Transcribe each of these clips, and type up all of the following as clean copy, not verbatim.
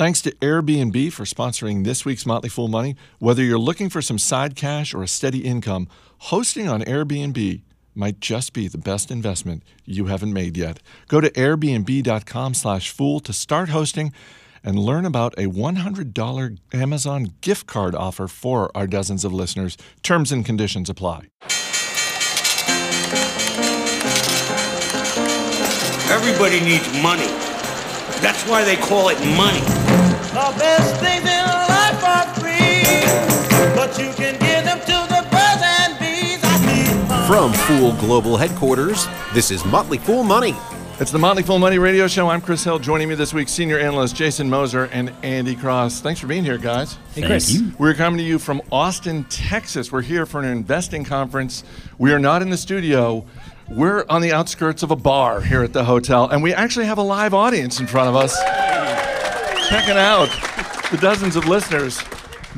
Thanks to Airbnb for sponsoring this week's Motley Fool Money. Whether you're looking for some side cash or a steady income, hosting on Airbnb might just be the best investment you haven't made yet. Go to airbnb.com/fool to start hosting and learn about a $100 Amazon gift card offer for our dozens of listeners. Terms and conditions apply. Everybody needs money. That's why they call it money. The best things in life are free, but you can give them to the birds and bees. From Fool Global Headquarters, this is Motley Fool Money. It's the Motley Fool Money Radio Show. I'm Chris Hill. Joining me this week, senior analyst Jason Moser and Andy Cross. Thanks for being here, guys. Hey, Chris. Thank you. We're coming to you from Austin, Texas. We're here for an investing conference. We are not in the studio. We're on the outskirts of a bar here at the hotel, and we actually have a live audience in front of us. Checking out the dozens of listeners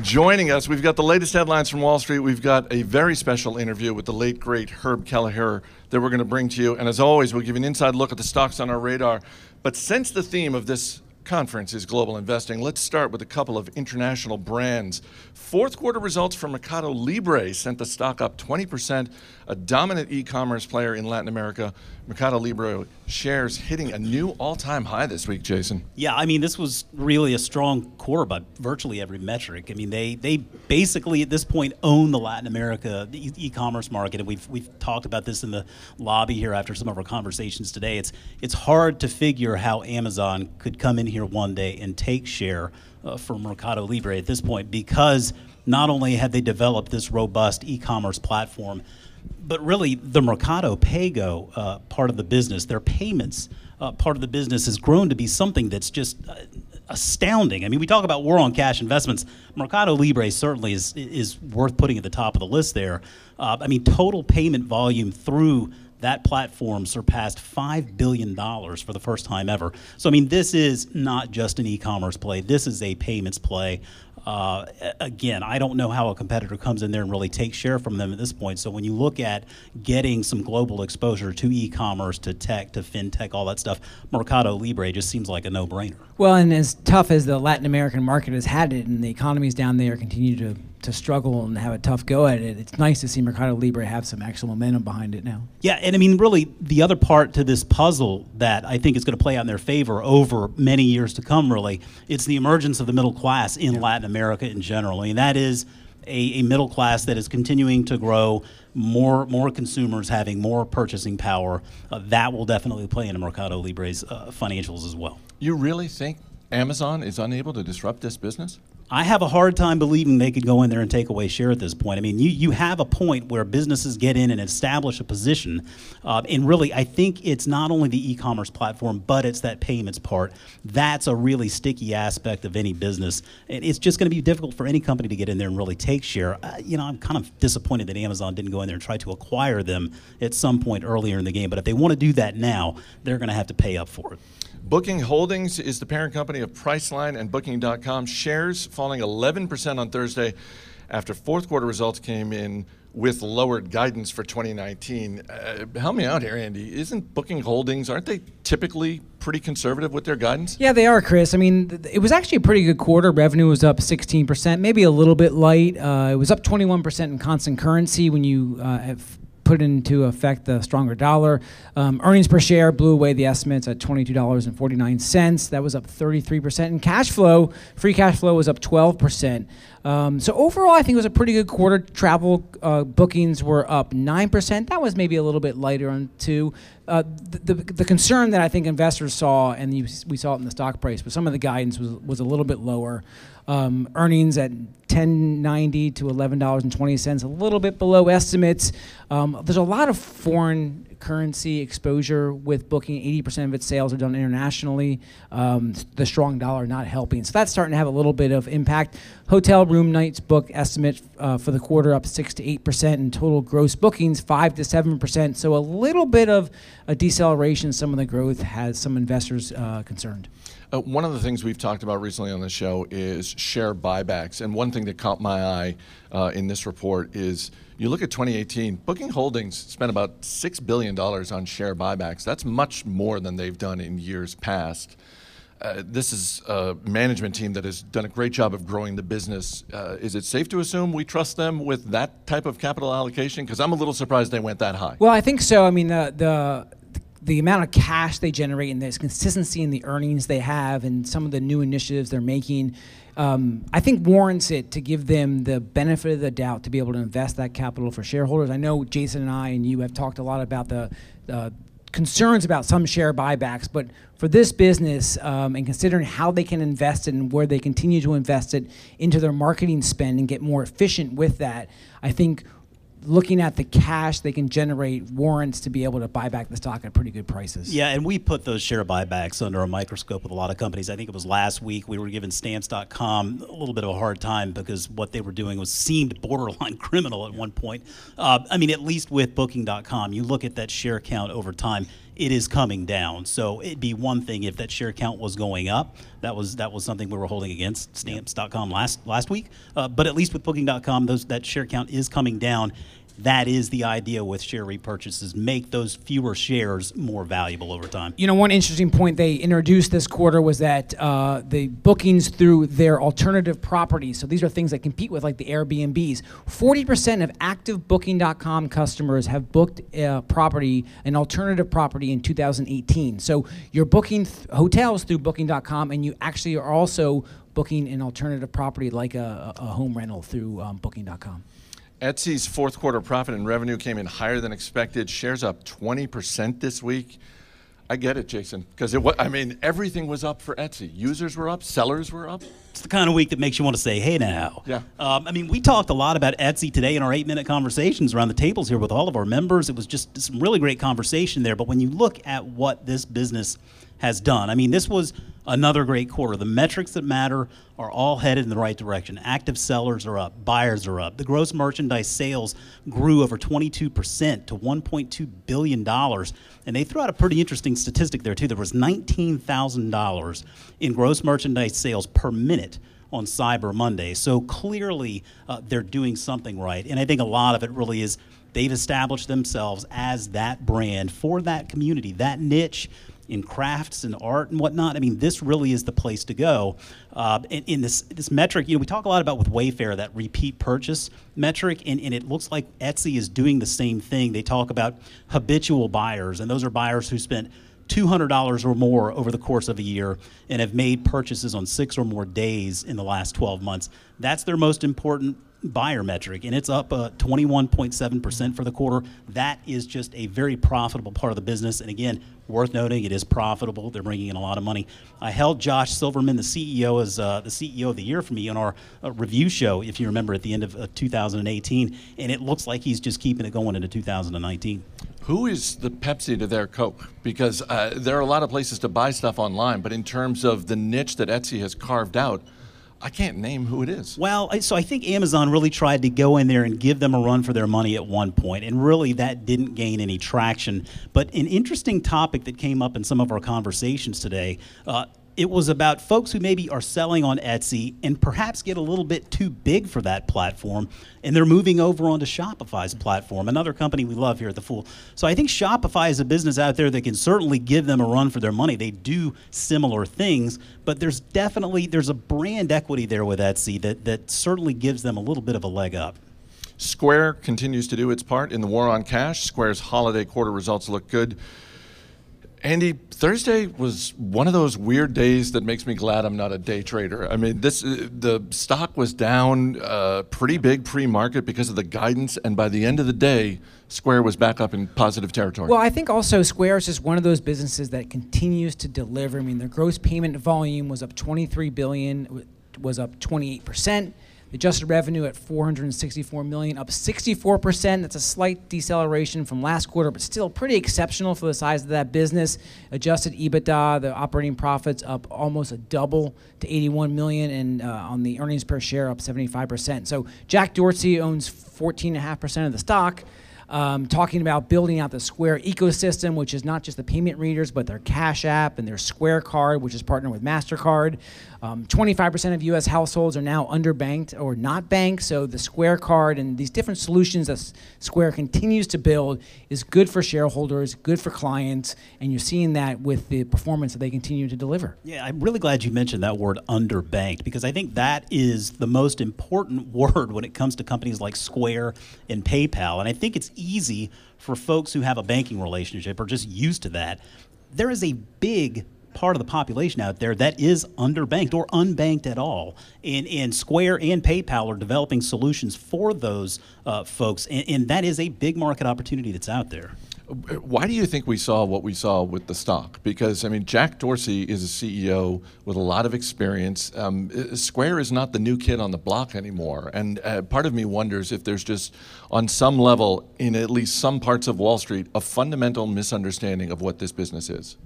joining us. We've got the latest headlines from Wall Street. We've got a very special interview with the late, great Herb Kelleher that we're going to bring to you. And as always, we'll give you an inside look at the stocks on our radar. But since the theme of this conference is global investing, let's start with a couple of international brands. Fourth quarter results for MercadoLibre sent the stock up 20%, a dominant e-commerce player in Latin America. MercadoLibre shares hitting a new all-time high this week, Jason. Yeah, I mean, this was really a strong quarter by virtually every metric. I mean, they basically at this point own the Latin America e-commerce market, and we've talked about this in the lobby here after some of our conversations today. It's hard to figure how Amazon could come in here one day and take share from MercadoLibre at this point, because not only have they developed this robust e-commerce platform, but really the Mercado Pago part of the business, their payments part of the business has grown to be something that's just astounding. I mean, we talk about war on cash investments. MercadoLibre certainly is worth putting at the top of the list there. I mean, total payment volume through that platform surpassed $5 billion for the first time ever. So, I mean, this is not just an e-commerce play. This is a payments play. Again, I don't know how a competitor comes in there and really takes share from them at this point. So when you look at getting some global exposure to e-commerce, to tech, to fintech, all that stuff, MercadoLibre just seems like a no-brainer. Well, and as tough as the Latin American market has had it, and the economies down there continue to struggle and have a tough go at it, it's nice to see MercadoLibre have some actual momentum behind it now. Yeah, and I mean, really, the other part to this puzzle that I think is going to play out in their favor over many years to come, really, it's the emergence of the middle class in Latin America in general. I mean, that is a middle class that is continuing to grow, more consumers having more purchasing power. That will definitely play into MercadoLibre's financials as well. You really think Amazon is unable to disrupt this business? I have a hard time believing they could go in there and take away share at this point. I mean, you have a point where businesses get in and establish a position. And really, I think it's not only the e-commerce platform, but it's that payments part. That's a really sticky aspect of any business. And it's just going to be difficult for any company to get in there and really take share. You know, I'm kind of disappointed that Amazon didn't go in there and try to acquire them at some point earlier in the game. But if they want to do that now, they're going to have to pay up for it. Booking Holdings is the parent company of Priceline and Booking.com. Shares falling 11% on Thursday after fourth quarter results came in with lowered guidance for 2019. Help me out here, Andy. Isn't Booking Holdings, aren't they typically pretty conservative with their guidance? Yeah, they are, Chris. I mean, it was actually a pretty good quarter. Revenue was up 16%, maybe a little bit light. It was up 21% in constant currency when you have put into effect the stronger dollar. Earnings per share blew away the estimates at $22.49. That was up 33%. And cash flow, free cash flow was up 12%. So overall, I think it was a pretty good quarter. Travel bookings were up 9%. That was maybe a little bit lighter on two. The concern that I think investors saw, and we saw it in the stock price, but some of the guidance was a little bit lower. Earnings at $10.90 to $11.20, a little bit below estimates. There's a lot of foreign currency exposure with Booking. 80% of its sales are done internationally. The strong dollar not helping. So that's starting to have a little bit of impact. Hotel room nights book estimate for the quarter up 6 to 8%, and total gross bookings 5 to 7%. So a little bit of a deceleration. Some of the growth has some investors concerned. One of the things we've talked about recently on the show is share buybacks. And one thing that caught my eye in this report is you look at 2018, Booking Holdings spent about $6 billion on share buybacks. That's much more than they've done in years past. This is a management team that has done a great job of growing the business. Is it safe to assume we trust them with that type of capital allocation? Because I'm a little surprised they went that high. Well, I think so. I mean, the amount of cash they generate and this consistency in the earnings they have and some of the new initiatives they're making, I think warrants it to give them the benefit of the doubt to be able to invest that capital for shareholders. I know Jason and I and you have talked a lot about the concerns about some share buybacks, but for this business and considering how they can invest it and where they continue to invest it into their marketing spend and get more efficient with that, I think looking at the cash they can generate warrants to be able to buy back the stock at pretty good prices. Yeah, and we put those share buybacks under a microscope with a lot of companies. I think it was last week we were giving Stamps.com a little bit of a hard time because what they were doing was seemed borderline criminal at one point. I mean, at least with Booking.com, you look at that share count over time, it is coming down. So it'd be one thing if that share count was going up. That was something we were holding against Stamps.com last week. But at least with Booking.com, that share count is coming down. That is the idea with share repurchases, make those fewer shares more valuable over time. You know, one interesting point they introduced this quarter was that the bookings through their alternative properties, so these are things that compete with like the Airbnbs, 40% of active Booking.com customers have booked an alternative property in 2018. So you're booking hotels through Booking.com and you actually are also booking an alternative property like a home rental through Booking.com. Etsy's fourth quarter profit and revenue came in higher than expected. Shares up 20% this week. I get it, Jason, because everything was up for Etsy. Users were up, sellers were up. It's the kind of week that makes you want to say, hey, now. Yeah. We talked a lot about Etsy today in our 8-minute conversations around the tables here with all of our members. It was just some really great conversation there. But when you look at what this business has done, this was another great quarter. The metrics that matter are all headed in the right direction. Active sellers are up. Buyers are up. The gross merchandise sales grew over 22% to $1.2 billion. And they threw out a pretty interesting statistic there, too. There was $19,000 in gross merchandise sales per minute on Cyber Monday. So clearly they're doing something right. And I think a lot of it really is they've established themselves as that brand for that community, that niche, in crafts and art and whatnot. This really is the place to go. In this metric, we talk a lot about with Wayfair, that repeat purchase metric, and it looks like Etsy is doing the same thing. They talk about habitual buyers, and those are buyers who spent $200 or more over the course of a year and have made purchases on 6 or more days in the last 12 months. That's their most important buyer metric, and it's up 21.7% for the quarter. That is just a very profitable part of the business, and again, worth noting, it is profitable. They're bringing in a lot of money. I held Josh Silverman, the CEO, as the CEO of the year for me on our review show, if you remember, at the end of 2018, and it looks like he's just keeping it going into 2019. Who is the Pepsi to their Coke? Because there are a lot of places to buy stuff online, but in terms of the niche that Etsy has carved out, I can't name who it is. Well, so I think Amazon really tried to go in there and give them a run for their money at one point, and really that didn't gain any traction. But an interesting topic that came up in some of our conversations today, it was about folks who maybe are selling on Etsy and perhaps get a little bit too big for that platform, and they're moving over onto Shopify's platform, another company we love here at The Fool. So I think Shopify is a business out there that can certainly give them a run for their money. They do similar things, but there's a brand equity there with Etsy that certainly gives them a little bit of a leg up. Square continues to do its part in the war on cash. Square's holiday quarter results look good. Andy, Thursday was one of those weird days that makes me glad I'm not a day trader. The stock was down pretty big pre-market because of the guidance, and by the end of the day, Square was back up in positive territory. Well, I think also Square is just one of those businesses that continues to deliver. Their gross payment volume was up $23 billion, was up 28%. Adjusted revenue at $464 million, up 64%. That's a slight deceleration from last quarter, but still pretty exceptional for the size of that business. Adjusted EBITDA, the operating profits, up almost a double to $81 million, and on the earnings per share, up 75%. So Jack Dorsey owns 14.5% of the stock. Talking about building out the Square ecosystem, which is not just the payment readers, but their Cash App and their Square Card, which is partnered with MasterCard. 25% of U.S. households are now underbanked or not banked, so the Square card and these different solutions that Square continues to build is good for shareholders, good for clients, and you're seeing that with the performance that they continue to deliver. Yeah, I'm really glad you mentioned that word underbanked, because I think that is the most important word when it comes to companies like Square and PayPal, and I think it's easy for folks who have a banking relationship or just used to that. There is a big part of the population out there that is underbanked or unbanked at all. And Square and PayPal are developing solutions for those folks. And that is a big market opportunity that's out there. Why do you think we saw what we saw with the stock? Because, I mean, Jack Dorsey is a CEO with a lot of experience. Square is not the new kid on the block anymore. And part of me wonders if there's just, on some level, in at least some parts of Wall Street, a fundamental misunderstanding of what this business is.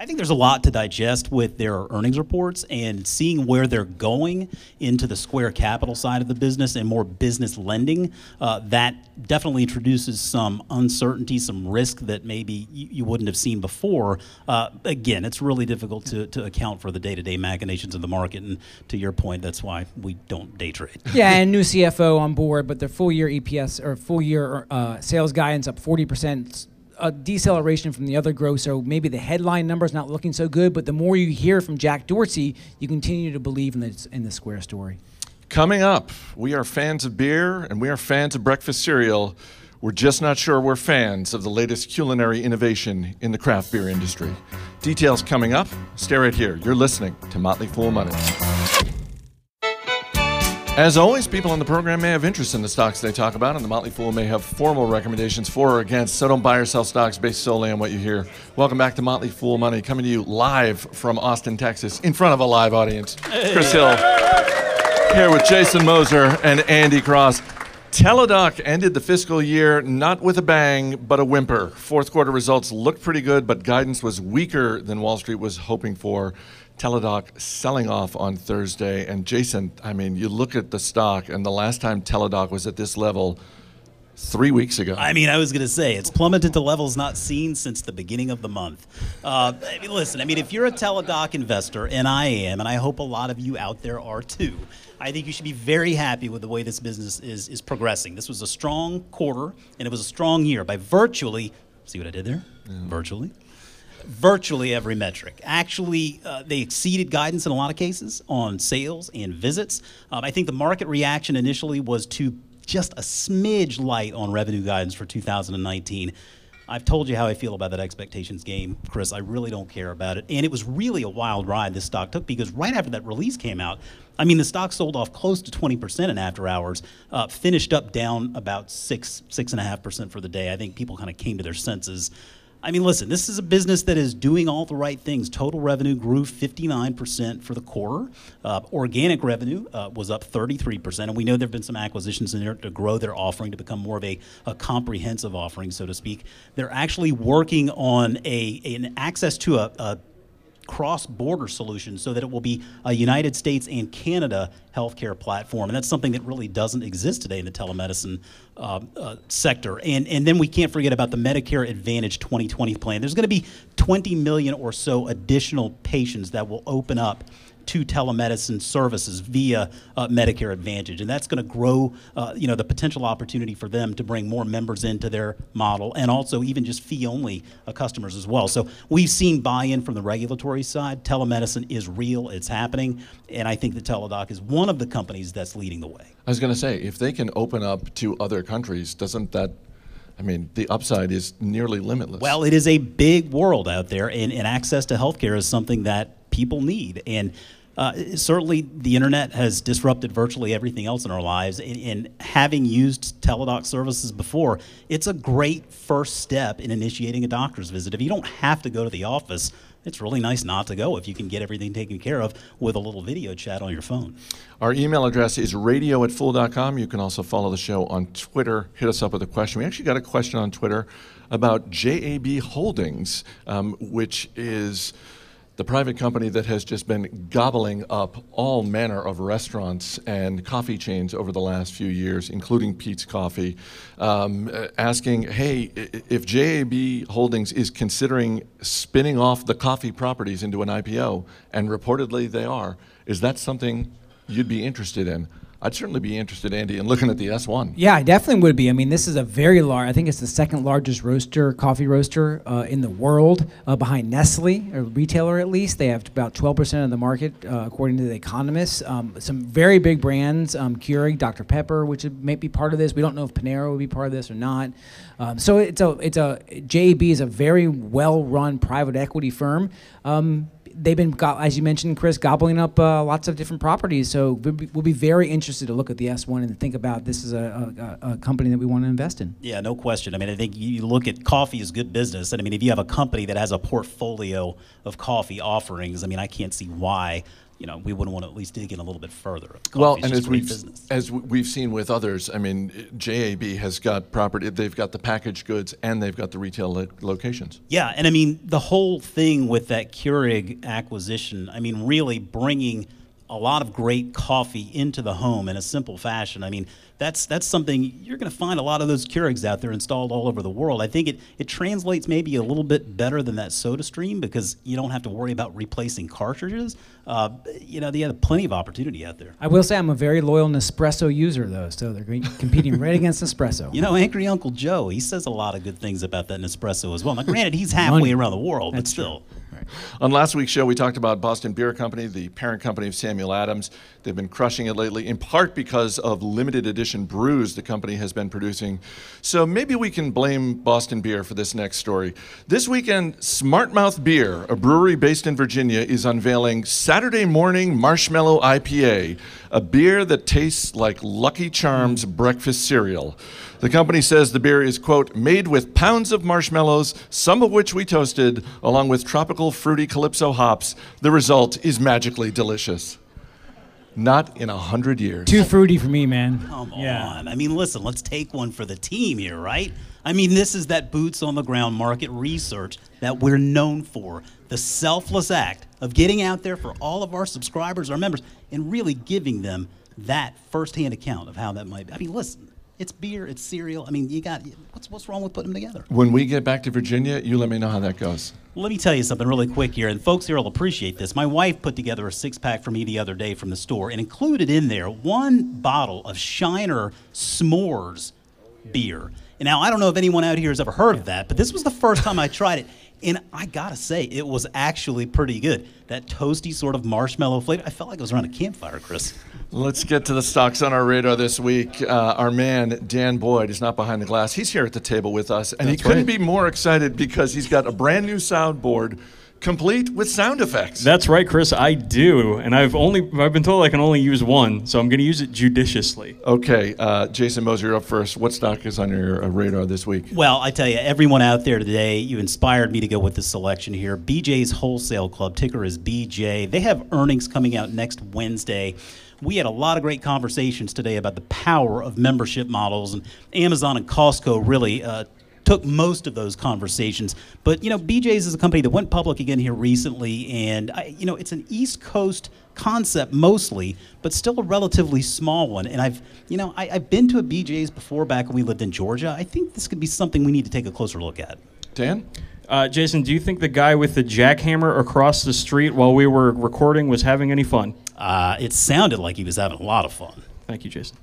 I think there's a lot to digest with their earnings reports and seeing where they're going into the Square Capital side of the business and more business lending. That definitely introduces some uncertainty, some risk that maybe you wouldn't have seen before. Again, it's really difficult to account for the day-to-day machinations of the market. And to your point, that's why we don't day trade. Yeah, and new CFO on board, but their full-year EPS or full-year sales guidance up 40%. A deceleration from the other growth, so maybe the headline number is not looking so good, but the more you hear from Jack Dorsey, you continue to believe in the Square story. Coming up, we are fans of beer and we are fans of breakfast cereal. We're just not sure we're fans of the latest culinary innovation in the craft beer industry. Details coming up. Stay right here. You're listening to Motley Fool Money. As always, people on the program may have interest in the stocks they talk about, and the Motley Fool may have formal recommendations for or against, so don't buy or sell stocks based solely on what you hear. Welcome back to Motley Fool Money, coming to you live from Austin, Texas, in front of a live audience. Chris Hill here with Jason Moser and Andy Cross. Teladoc ended the fiscal year not with a bang, but a whimper. Fourth quarter results looked pretty good, but guidance was weaker than Wall Street was hoping for. Teladoc selling off on Thursday. And Jason, I mean, you look at the stock, and the last time Teladoc was at this level 3 weeks ago. I mean, I was going to say, it's plummeted to levels not seen since the beginning of the month. Listen, if you're a Teladoc investor, and I am, and I hope a lot of you out there are too, I think you should be very happy with the way this business is progressing. This was a strong quarter, and it was a strong year by virtually, see what I did there? Yeah. Virtually every metric. Actually, they exceeded guidance in a lot of cases on sales and visits. I think the market reaction initially was to just a smidge light on revenue guidance for 2019. I've told you how I feel about that expectations game, Chris. I really don't care about it. And it was really a wild ride this stock took, because right after that release came out, I mean, the stock sold off close to 20% in after hours, finished up down about 6.5% for the day. I think people kind of came to their senses. I mean, listen, this is a business that is doing all the right things. Total revenue grew 59% for the quarter. Organic revenue was up 33%. And we know there have been some acquisitions in there to grow their offering, to become more of a comprehensive offering, so to speak. They're actually working on an access to a cross-border solution so that it will be a United States and Canada healthcare platform. And that's something that really doesn't exist today in the telemedicine sector. And then we can't forget about the Medicare Advantage 2020 plan. There's going to be 20 million or so additional patients that will open up to telemedicine services via Medicare Advantage. And that's going to grow, the potential opportunity for them to bring more members into their model, and also even just fee-only customers as well. So we've seen buy-in from the regulatory side. Telemedicine is real. It's happening. And I think that Teladoc is one of the companies that's leading the way. I was going to say, if they can open up to other countries, doesn't that, I mean, the upside is nearly limitless. Well, it is a big world out there, and access to healthcare is something that people need. And certainly the internet has disrupted virtually everything else in our lives. And having used Teladoc services before, it's a great first step in initiating a doctor's visit. If you don't have to go to the office, it's really nice not to go if you can get everything taken care of with a little video chat on your phone. Our email address is radio@fool.com. You can also follow the show on Twitter. Hit us up with a question. We actually got a question on Twitter about JAB Holdings, which is the private company that has just been gobbling up all manner of restaurants and coffee chains over the last few years, including Peet's Coffee, asking, hey, if JAB Holdings is considering spinning off the coffee properties into an IPO, and reportedly they are, Is that something you'd be interested in? I'd certainly be interested, Andy, in looking at the S1. Yeah, I definitely would be. I mean, this is a very large, I think it's the second largest roaster, coffee roaster in the world, behind Nestle, a retailer at least. They have about 12% of the market, according to The Economist. Some very big brands, Keurig, Dr. Pepper, which may be part of this. We don't know if Panera will be part of this or not. So it's a JAB is a very well-run private equity firm. They've been, as you mentioned, Chris, gobbling up lots of different properties. So we'll be very interested to look at the S1 and think about this is a company that we want to invest in. Yeah, no question. I mean, I think you look at coffee as good business. And I mean, if you have a company that has a portfolio of coffee offerings, I mean, I can't see why, you know, we wouldn't want to at least dig in a little bit further. Coffee's well, and as we've seen with others, I mean, JAB has got property. They've got the packaged goods and they've got the retail locations. Yeah, and I mean, the whole thing with that Keurig acquisition, I mean, really bringing a lot of great coffee into the home in a simple fashion. I mean, that's something you're going to find a lot of those Keurigs out there installed all over the world. I think it translates maybe a little bit better than that SodaStream because you don't have to worry about replacing cartridges. You know, they have plenty of opportunity out there. I will say I'm a very loyal Nespresso user, though, so they're competing right against Nespresso. You know, Angry Uncle Joe, he says a lot of good things about that Nespresso as well. Now, granted, he's halfway around the world, but still. Right. On last week's show, we talked about Boston Beer Company, the parent company of Samuel Adams. They've been crushing it lately, in part because of limited edition brews the company has been producing. So maybe we can blame Boston Beer for this next story. This weekend, Smartmouth Beer, a brewery based in Virginia, is unveiling Saturday Morning Marshmallow IPA, a beer that tastes like Lucky Charms breakfast cereal. The company says the beer is, quote, made with pounds of marshmallows, some of which we toasted, along with tropical fruity Calypso hops. The result is magically delicious. Not in 100 years. Too fruity for me, man. Come on. I mean, listen, let's take one for the team here, right? I mean, this is that boots on the ground market research that we're known for. The selfless act of getting out there for all of our subscribers, our members, and really giving them that firsthand account of how that might be. I mean, listen. It's beer, it's cereal. I mean, you got what's wrong with putting them together? When we get back to Virginia, you let me know how that goes. Let me tell you something really quick here, and folks here will appreciate this. My wife put together a six-pack for me the other day from the store and included in there one bottle of Shiner S'mores beer. And now, I don't know if anyone out here has ever heard of that, but this was the first time I tried it. And I gotta say, it was actually pretty good. That toasty sort of marshmallow flavor. I felt like I was around a campfire, Chris. Let's get to the stocks on our radar this week. Our man, Dan Boyd, is not behind the glass. He's here at the table with us, and That's right. Couldn't be more excited because he's got a brand new soundboard complete with sound effects. That's right, Chris, I do. And I've been told I can only use one, so I'm going to use it judiciously. Okay, Jason Moser, you're up first. What stock is on your radar this week? Well, I tell you, everyone out there today, you inspired me to go with this selection here. BJ's Wholesale Club, ticker is BJ. They have earnings coming out next Wednesday. We had a lot of great conversations today about the power of membership models, and Amazon and Costco really took most of those conversations. But, you know, BJ's is a company that went public again here recently, and, you know, it's an East Coast concept mostly, but still a relatively small one. And I've been to a BJ's before back when we lived in Georgia. I think this could be something we need to take a closer look at. Dan? Jason, do you think the guy with the jackhammer across the street while we were recording was having any fun? It sounded like he was having a lot of fun. Thank you, Jason.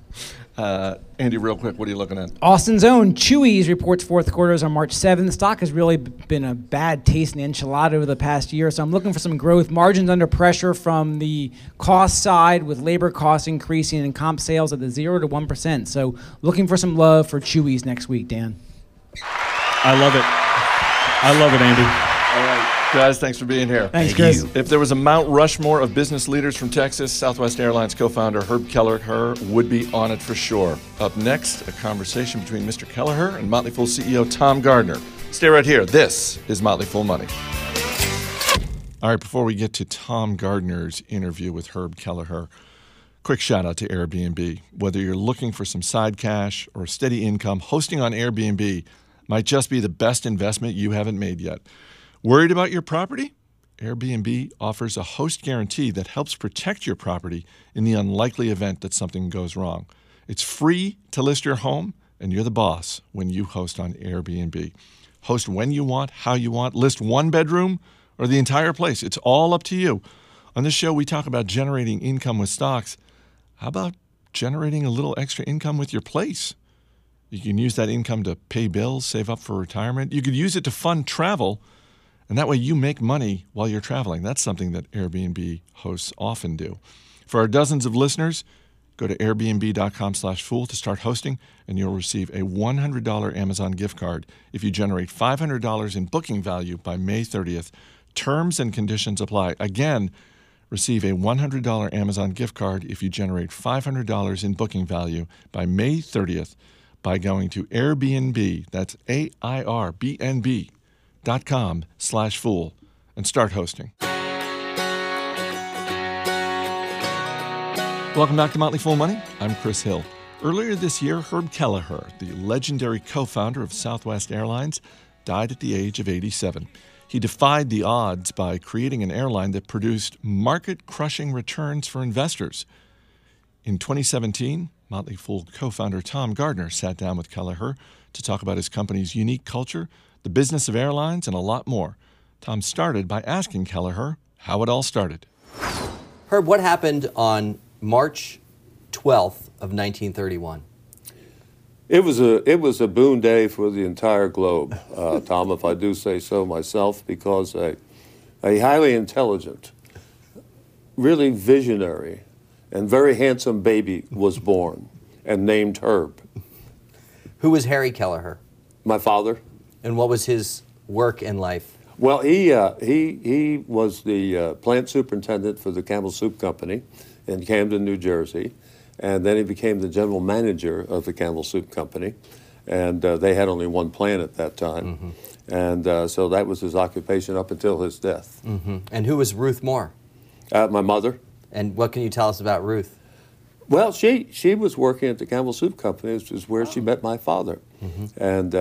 Andy, real quick, what are you looking at? Austin's own Chuy's reports fourth quarters on March 7th. Stock has really been a bad taste in enchilada over the past year, so I'm looking for some growth. Margins under pressure from the cost side with labor costs increasing and comp sales at the 0 to 1%. So looking for some love for Chuy's next week, Dan. I love it. I love it, Andy. All right. Guys, thanks for being here. Thanks, Chris. If there was a Mount Rushmore of business leaders from Texas, Southwest Airlines co-founder Herb Kelleher would be on it for sure. Up next, a conversation between Mr. Kelleher and Motley Fool CEO Tom Gardner. Stay right here. This is Motley Fool Money. All right, before we get to Tom Gardner's interview with Herb Kelleher, quick shout out to Airbnb. Whether you're looking for some side cash or steady income, hosting on Airbnb might just be the best investment you haven't made yet. Worried about your property? Airbnb offers a host guarantee that helps protect your property in the unlikely event that something goes wrong. It's free to list your home, and you're the boss when you host on Airbnb. Host when you want, how you want, list one bedroom or the entire place. It's all up to you. On this show, we talk about generating income with stocks. How about generating a little extra income with your place? You can use that income to pay bills, save up for retirement. You could use it to fund travel, and that way you make money while you're traveling. That's something that Airbnb hosts often do. For our dozens of listeners, go to airbnb.com/fool to start hosting, and you'll receive a $100 Amazon gift card if you generate $500 in booking value by May 30th. Terms and conditions apply. Again, receive a $100 Amazon gift card if you generate $500 in booking value by May 30th by going to Airbnb, that's AIRBNB.com/fool, and start hosting. Welcome back to Motley Fool Money. I'm Chris Hill. Earlier this year, Herb Kelleher, the legendary co-founder of Southwest Airlines, died at the age of 87. He defied the odds by creating an airline that produced market-crushing returns for investors. In 2017, Motley Fool co-founder Tom Gardner sat down with Kelleher to talk about his company's unique culture, the business of airlines, and a lot more. Tom started by asking Kelleher how it all started. Herb, what happened on March 12th of 1931? It was a boon day for the entire globe, Tom, if I do say so myself, because a highly intelligent, really visionary, and very handsome baby was born and named Herb. Who was Harry Kelleher? My father. And what was his work in life? Well, he was the plant superintendent for the Campbell Soup Company in Camden, New Jersey. And then he became the general manager of the Campbell Soup Company. And they had only one plant at that time. Mm-hmm. And so that was his occupation up until his death. Mm-hmm. And who was Ruth Moore? My mother. And what can you tell us about Ruth? Well, she was working at the Campbell Soup Company, which is where she met my father. Mm-hmm. And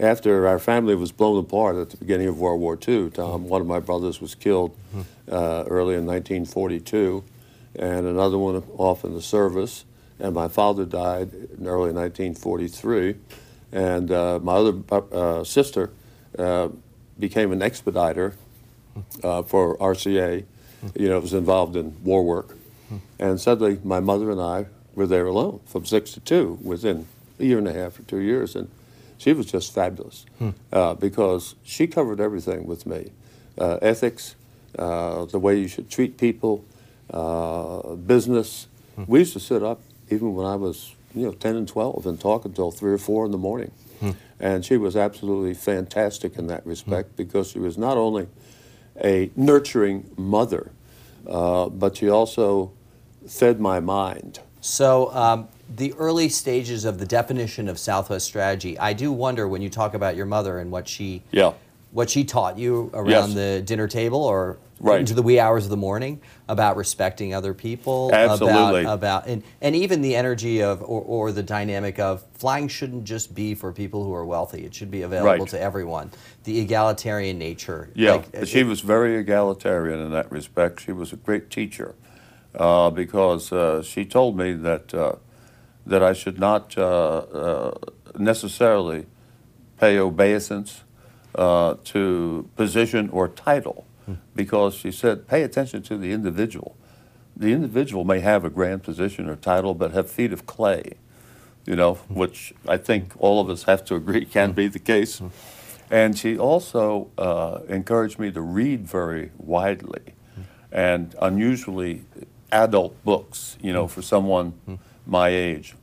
after our family was blown apart at the beginning of World War II, Tom, one of my brothers was killed early in 1942. And another one off in the service, and my father died in early 1943, and my other sister became an expediter for RCA, was involved in war work, and suddenly my mother and I were there alone from 6 to 2 within a year and a half or 2 years, and she was just fabulous because she covered everything with me, ethics, the way you should treat people, business. We used to sit up even when I was 10 and 12 and talk until 3 or 4 in the morning. And she was absolutely fantastic in that respect because she was not only a nurturing mother, but she also fed my mind. So the early stages of the definition of Southwest strategy, I do wonder when you talk about your mother and what she taught you around the dinner table or into the wee hours of the morning about respecting other people. Absolutely. About and even the energy of or the dynamic of flying shouldn't just be for people who are wealthy. It should be available to everyone. The egalitarian nature. Yeah, she was very egalitarian in that respect. She was a great teacher because she told me that I should not necessarily pay obeisance to position or title, because she said, pay attention to the individual. The individual may have a grand position or title, but have feet of clay, which I think all of us have to agree can be the case. And she also encouraged me to read very widely and unusually adult books, for someone my age.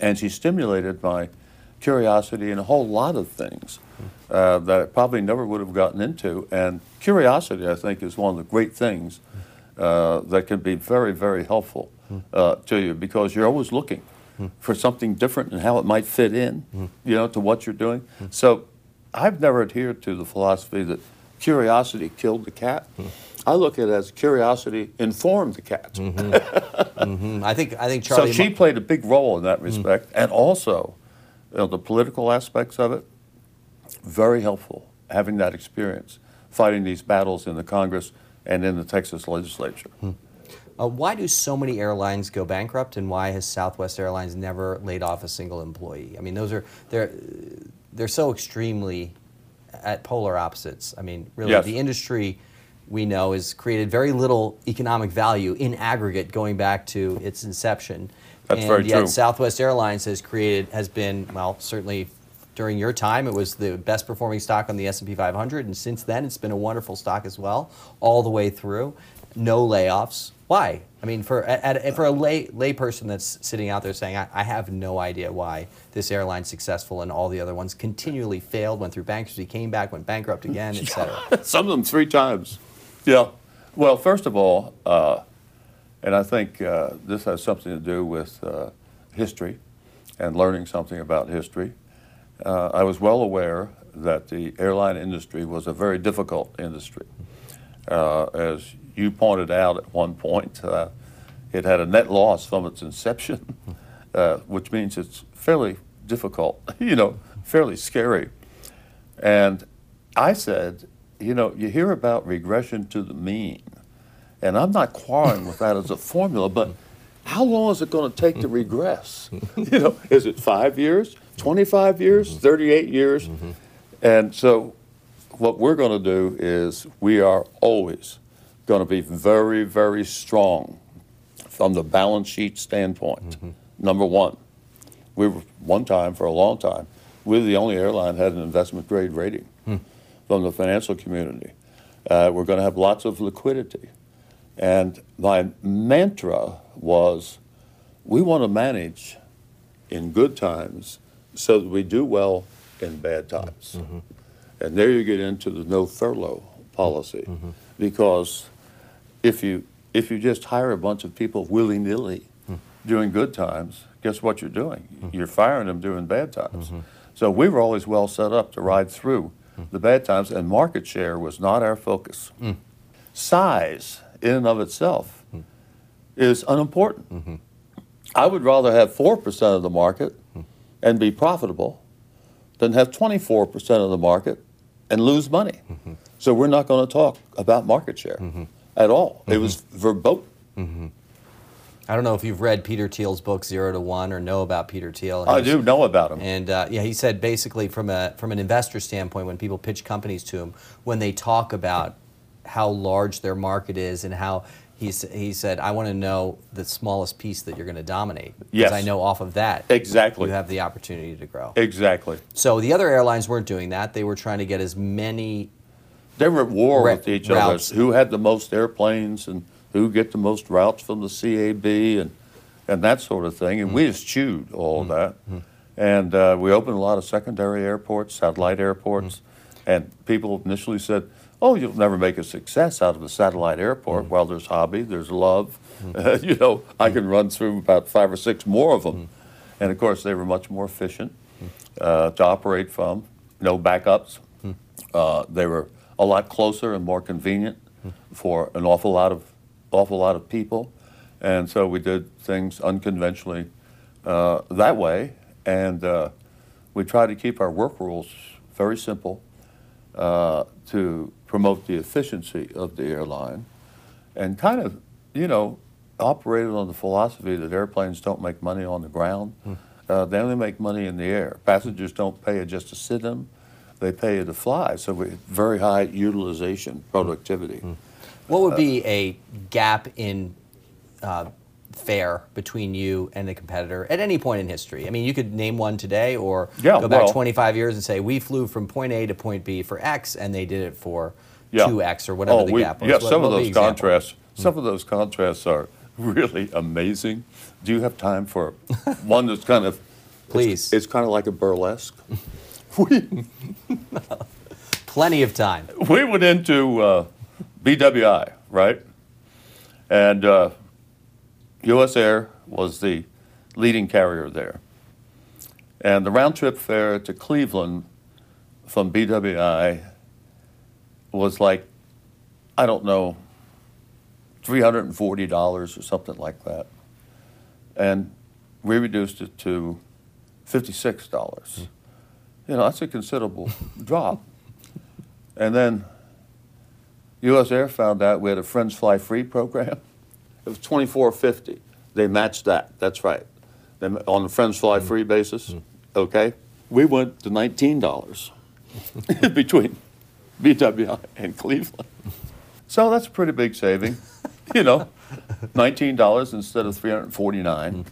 And she stimulated my curiosity in a whole lot of things that I probably never would have gotten into. And curiosity, I think, is one of the great things that can be very, very helpful to you because you're always looking for something different and how it might fit in, to what you're doing. So I've never adhered to the philosophy that curiosity killed the cat. I look at it as curiosity informed the cat. I think Charlie... So she played a big role in that respect, and also the political aspects of it. Very helpful, having that experience, fighting these battles in the Congress and in the Texas legislature. Why do so many airlines go bankrupt, and why has Southwest Airlines never laid off a single employee? I mean, they're so extremely at polar opposites. I mean, really, the industry we know has created very little economic value in aggregate going back to its inception. That's very true. And yet Southwest Airlines has been, well, certainly during your time, it was the best performing stock on the S&P 500. And since then, it's been a wonderful stock as well, all the way through. No layoffs. Why? I mean, for a layperson that's sitting out there saying, I have no idea why this airline's successful and all the other ones continually failed, went through bankruptcy, came back, went bankrupt again, et cetera. Some of them 3 times. Yeah. Well, first of all, and I think this has something to do with history and learning something about history. I was well aware that the airline industry was a very difficult industry. As you pointed out at one point, it had a net loss from its inception, which means it's fairly difficult, fairly scary. And I said, you hear about regression to the mean. And I'm not quarreling with that as a formula, but how long is it going to take to regress? Is it 5 years, 25 years, 38 years? Mm-hmm. And so what we're going to do is we are always going to be very, very strong from the balance sheet standpoint. Mm-hmm. Number one, we were one time for a long time, we were the only airline that had an investment grade rating from the financial community. We're going to have lots of liquidity. And my mantra was, we want to manage in good times so that we do well in bad times. Mm-hmm. And there you get into the no furlough policy, mm-hmm. because if you just hire a bunch of people willy-nilly mm-hmm. during good times, guess what you're doing? Mm-hmm. You're firing them during bad times. Mm-hmm. So we were always well set up to ride through mm-hmm. the bad times, and market share was not our focus. Mm-hmm. Size, in and of itself, mm-hmm. is unimportant. Mm-hmm. I would rather have 4% of the market mm-hmm. and be profitable than have 24% of the market and lose money. Mm-hmm. So we're not going to talk about market share mm-hmm. at all. Mm-hmm. It was verboten. Mm-hmm. I don't know if you've read Peter Thiel's book, 0 to 1, or know about Peter Thiel. I do know about him. And he said basically from an investor standpoint, when people pitch companies to him, when they talk about how large their market is and how he said, I want to know the smallest piece that you're going to dominate. Yes. Because I know off of that, exactly, you have the opportunity to grow. Exactly. So the other airlines weren't doing that. They were trying to get as many. They were at war with each other. Who had the most airplanes and who get the most routes from the CAB and that sort of thing. And mm-hmm. we eschewed all mm-hmm. that. Mm-hmm. And we opened a lot of secondary airports, satellite airports. Mm-hmm. And people initially said, oh, you'll never make a success out of a satellite airport. Mm-hmm. Well, there's hobby, there's love. Mm-hmm. Mm-hmm. I can run through about 5 or 6 more of them. Mm-hmm. And, of course, they were much more efficient to operate from. No backups. Mm-hmm. They were a lot closer and more convenient mm-hmm. for an awful lot of people. And so we did things unconventionally that way. And we tried to keep our work rules very simple to promote the efficiency of the airline, and kind of, operated on the philosophy that airplanes don't make money on the ground. Mm. They only make money in the air. Passengers don't pay you just to sit in. They pay you to fly. So we had very high utilization, productivity. Mm. What would be a gap in fare between you and the competitor at any point in history? I mean, you could name one today or go back 25 years and say, we flew from point A to point B for X, and they did it for 2X or whatever the gap was. Yeah, some of those contrasts are really amazing. Do you have time for one that's kind of... Please. It's kind of like a burlesque. Plenty of time. We went into BWI, right? And... U.S. Air was the leading carrier there. And the round-trip fare to Cleveland from BWI was like, I don't know, $340 or something like that. And we reduced it to $56. Mm-hmm. That's a considerable drop. And then U.S. Air found out we had a Friends Fly Free program. It was $24.50. They matched that. That's right. On the Friends Fly Free basis, okay? We went to $19 between BWI and Cleveland. So that's a pretty big saving, you know, $19 instead of $349. Mm-hmm.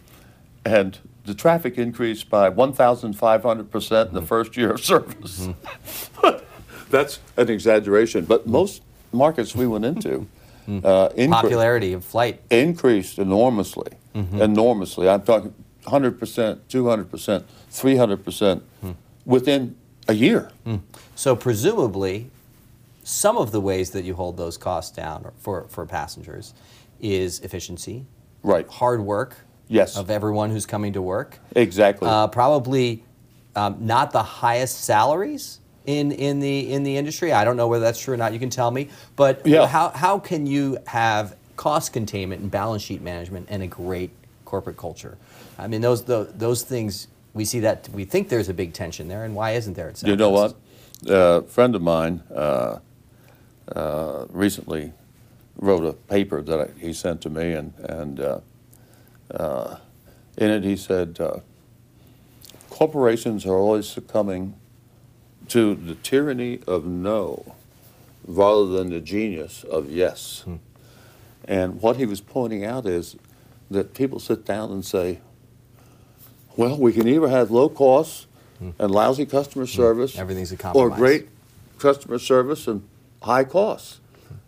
And the traffic increased by 1,500% in the first year of service. Mm-hmm. That's an exaggeration, but most markets we went into, popularity of flight increased enormously, enormously. I'm talking 100%, 200%, 300% within a year. So presumably, some of the ways that you hold those costs down for passengers is efficiency, right? Hard work, yes, of everyone who's coming to work, exactly. Probably not the highest salaries in the industry. I don't know whether that's true or not. You can tell me. But how can you have cost containment and balance sheet management and a great corporate culture? I mean, those things, we see that, we think there's a big tension there, and why isn't there? You know what? A friend of mine recently wrote a paper that he sent to me, and in it he said, corporations are always succumbing to the tyranny of no rather than the genius of yes. And what he was pointing out is that people sit down and say, well, we can either have low costs and lousy customer service, everything's a compromise, or great customer service and high costs.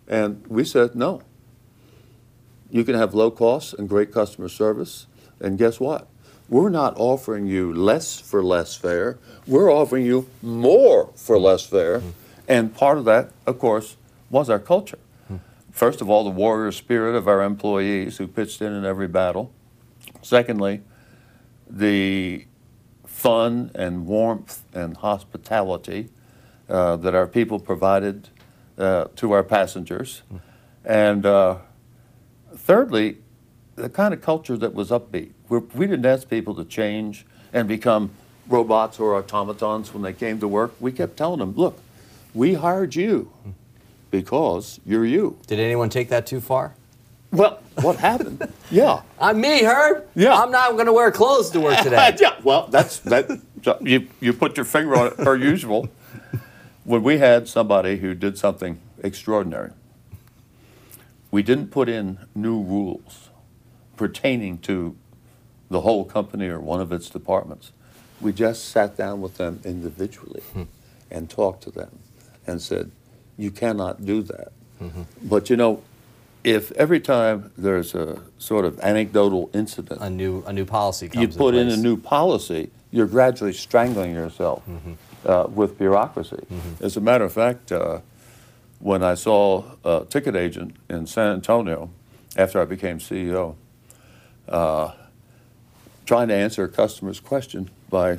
And we said, no, you can have low costs and great customer service, and guess what? We're not offering you less for less fare. We're offering you more for less fare. And part of that, of course, was our culture. First of all, the warrior spirit of our employees who pitched in every battle. Secondly, the fun and warmth and hospitality that our people provided to our passengers. And thirdly, the kind of culture that was upbeat. We didn't ask people to change and become robots or automatons when they came to work. We kept telling them, look, we hired you because you're you. Did anyone take that too far? Well, what happened? Yeah. I'm me, Herb. Yeah. I'm not going to wear clothes to work today. Yeah. Well, that's you put your finger on it per usual. When we had somebody who did something extraordinary, we didn't put in new rules pertaining to the whole company or one of its departments. We just sat down with them individually and talked to them and said, you cannot do that. But you know, if every time there's a sort of anecdotal incident, a new policy comes in place. You put in a new policy, you're gradually strangling yourself with bureaucracy. As a matter of fact, when I saw a ticket agent in San Antonio after I became CEO, trying to answer a customer's question by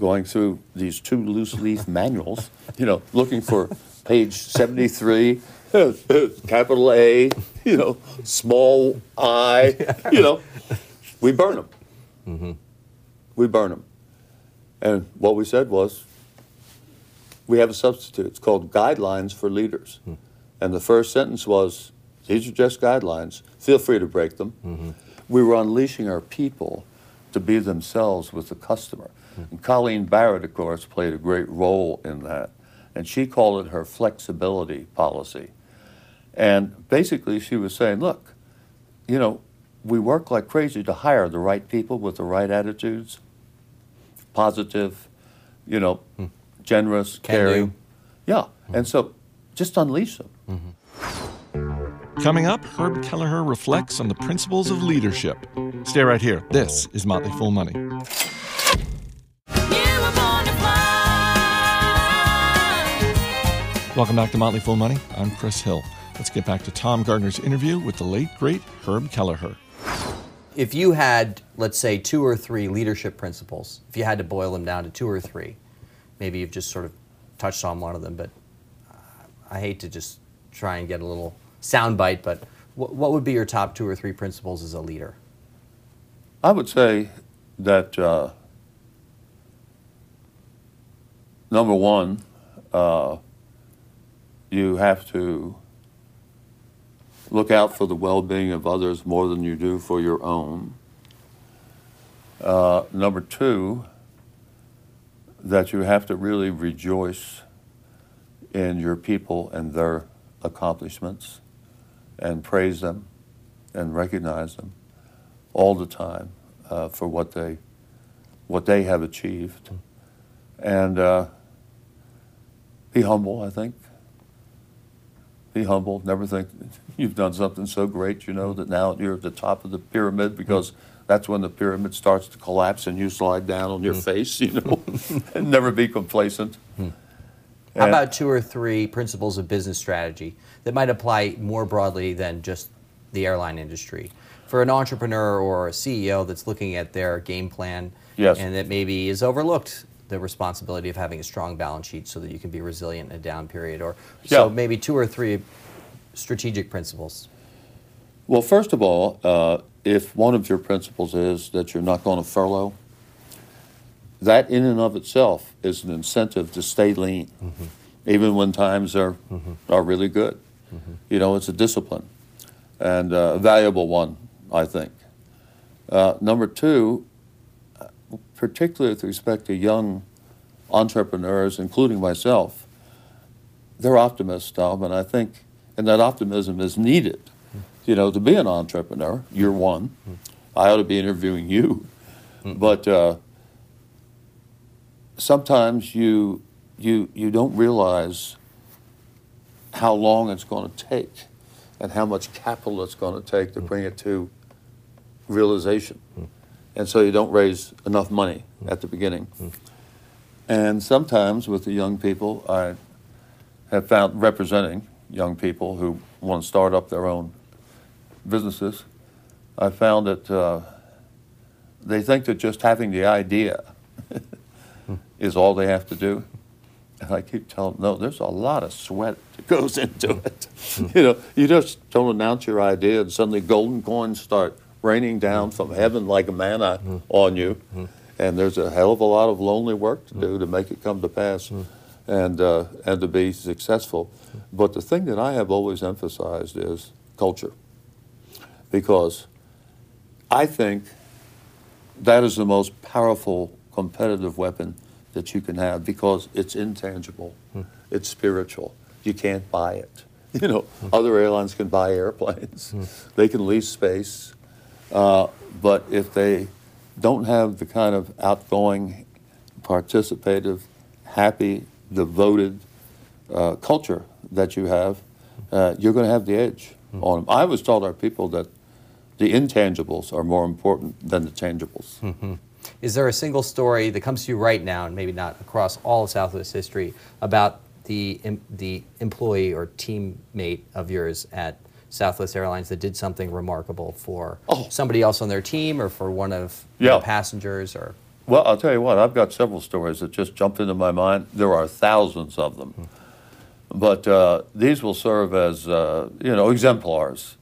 going through these two loose-leaf manuals, you know, looking for page 73, capital A, you know, small I, you know. We burn them. We burn them. And what we said was, we have a substitute. It's called Guidelines for Leaders. And the first sentence was, these are just guidelines. Feel free to break them. We were unleashing our people to be themselves with the customer. And Colleen Barrett, of course, played a great role in that. And she called it her flexibility policy. And basically she was saying, look, you know, we work like crazy to hire the right people with the right attitudes, positive, you know, generous, caring. Yeah, and so just unleash them. Coming up, Herb Kelleher reflects on the principles of leadership. Stay right here. This is Motley Fool Money. Welcome back to Motley Fool Money. I'm Chris Hill. Let's get back to Tom Gardner's interview with the late, great Herb Kelleher. If you had, let's say, two or three leadership principles, if you had to boil them down to two or three, maybe you've just sort of touched on one of them, but I hate to just try and get a little soundbite, but what would be your top two or three principles as a leader? I would say that number one, you have to look out for the well-being of others more than you do for your own. Number two, that you have to really rejoice in your people and their accomplishments and praise them and recognize them all the time for what they have achieved. And be humble, I think. Be humble. Never think you've done something so great, you know, that now you're at the top of the pyramid, because that's when the pyramid starts to collapse and you slide down on your face, you know, and never be complacent. How about 2 or 3 principles of business strategy that might apply more broadly than just the airline industry? For an entrepreneur or a CEO that's looking at their game plan and that maybe is overlooked the responsibility of having a strong balance sheet so that you can be resilient in a down period. So maybe 2 or 3 strategic principles. Well, first of all, if one of your principles is that you're not going to furlough, that in and of itself is an incentive to stay lean, even when times are really good. You know, it's a discipline, and a valuable one, I think. Number 2, particularly with respect to young entrepreneurs, including myself, they're optimists, Tom, and I think, and that optimism is needed. You know, to be an entrepreneur, you're one. I ought to be interviewing you. But sometimes you don't realize how long it's going to take and how much capital it's going to take to bring it to realization. And so you don't raise enough money at the beginning. And sometimes with the young people, I have found representing young people who want to start up their own businesses, I found that they think that just having the idea is all they have to do. And I keep telling them, no, there's a lot of sweat that goes into it. You know, you just don't announce your idea and suddenly golden coins start raining down from heaven like manna on you. And there's a hell of a lot of lonely work to do to make it come to pass and to be successful. But the thing that I have always emphasized is culture, because I think that is the most powerful competitive weapon that you can have, because it's intangible, it's spiritual. You can't buy it. You know, other airlines can buy airplanes, they can lease space, but if they don't have the kind of outgoing, participative, happy, devoted culture that you have, you're going to have the edge on them. I always told our people that the intangibles are more important than the tangibles. Is there a single story that comes to you right now, and maybe not across all of Southwest history, about the employee or teammate of yours at Southwest Airlines that did something remarkable for somebody else on their team or for one of the passengers? Or well, I'll tell you what, I've got several stories that just jumped into my mind. There are thousands of them. But these will serve as, you know, exemplars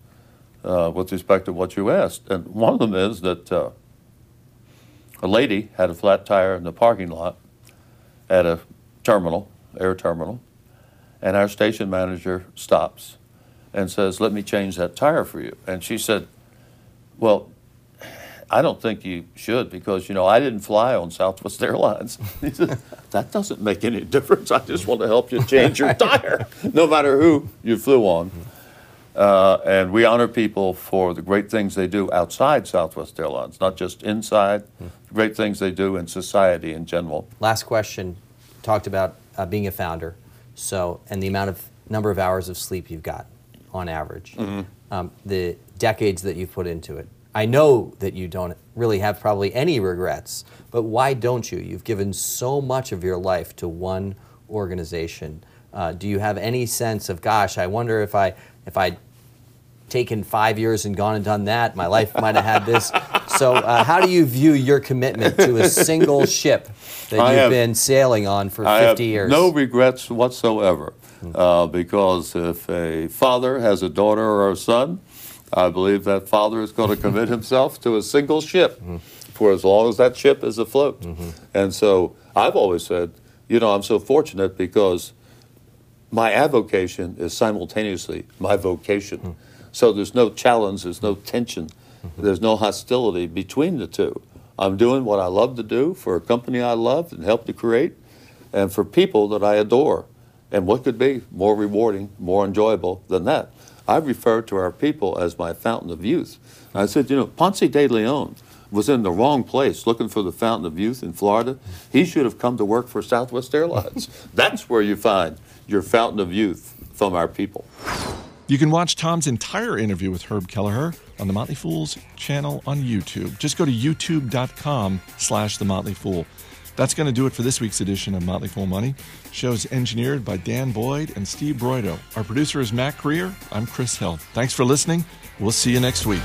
with respect to what you asked. And one of them is that a lady had a flat tire in the parking lot at a terminal, air terminal, and our station manager stops and says, "Let me change that tire for you." And she said, "Well, I don't think you should, because, you know, I didn't fly on Southwest Airlines." He said, "That doesn't make any difference. I just want to help you change your tire, no matter who you flew on." And we honor people for the great things they do outside Southwest Airlines, not just inside, the great things they do in society in general. Last question, talked about being a founder, so, and the amount of number of hours of sleep you've got on average, the decades that you've put into it. I know that you don't really have probably any regrets, but why don't you? You've given so much of your life to one organization. Do you have any sense of, gosh, I wonder if I'd taken 5 years and gone and done that, my life might have had this. So how do you view your commitment to a single ship that you've been sailing on for 50 years? No regrets whatsoever, because if a father has a daughter or a son, I believe that father is going to commit himself to a single ship for as long as that ship is afloat. And so I've always said, you know, I'm so fortunate because my avocation is simultaneously my vocation. So there's no challenge, there's no tension, there's no hostility between the two. I'm doing what I love to do for a company I love and help to create and for people that I adore. And what could be more rewarding, more enjoyable than that? I refer to our people as my fountain of youth. I said, you know, Ponce de Leon was in the wrong place looking for the fountain of youth in Florida. He should have come to work for Southwest Airlines. That's where you find your fountain of youth from our people. You can watch Tom's entire interview with Herb Kelleher on The Motley Fool's channel on YouTube. Just go to youtube.com/The Motley Fool. That's going to do it for this week's edition of Motley Fool Money. Show's engineered by Dan Boyd and Steve Broido. Our producer is Matt Creer. I'm Chris Hill. Thanks for listening. We'll see you next week.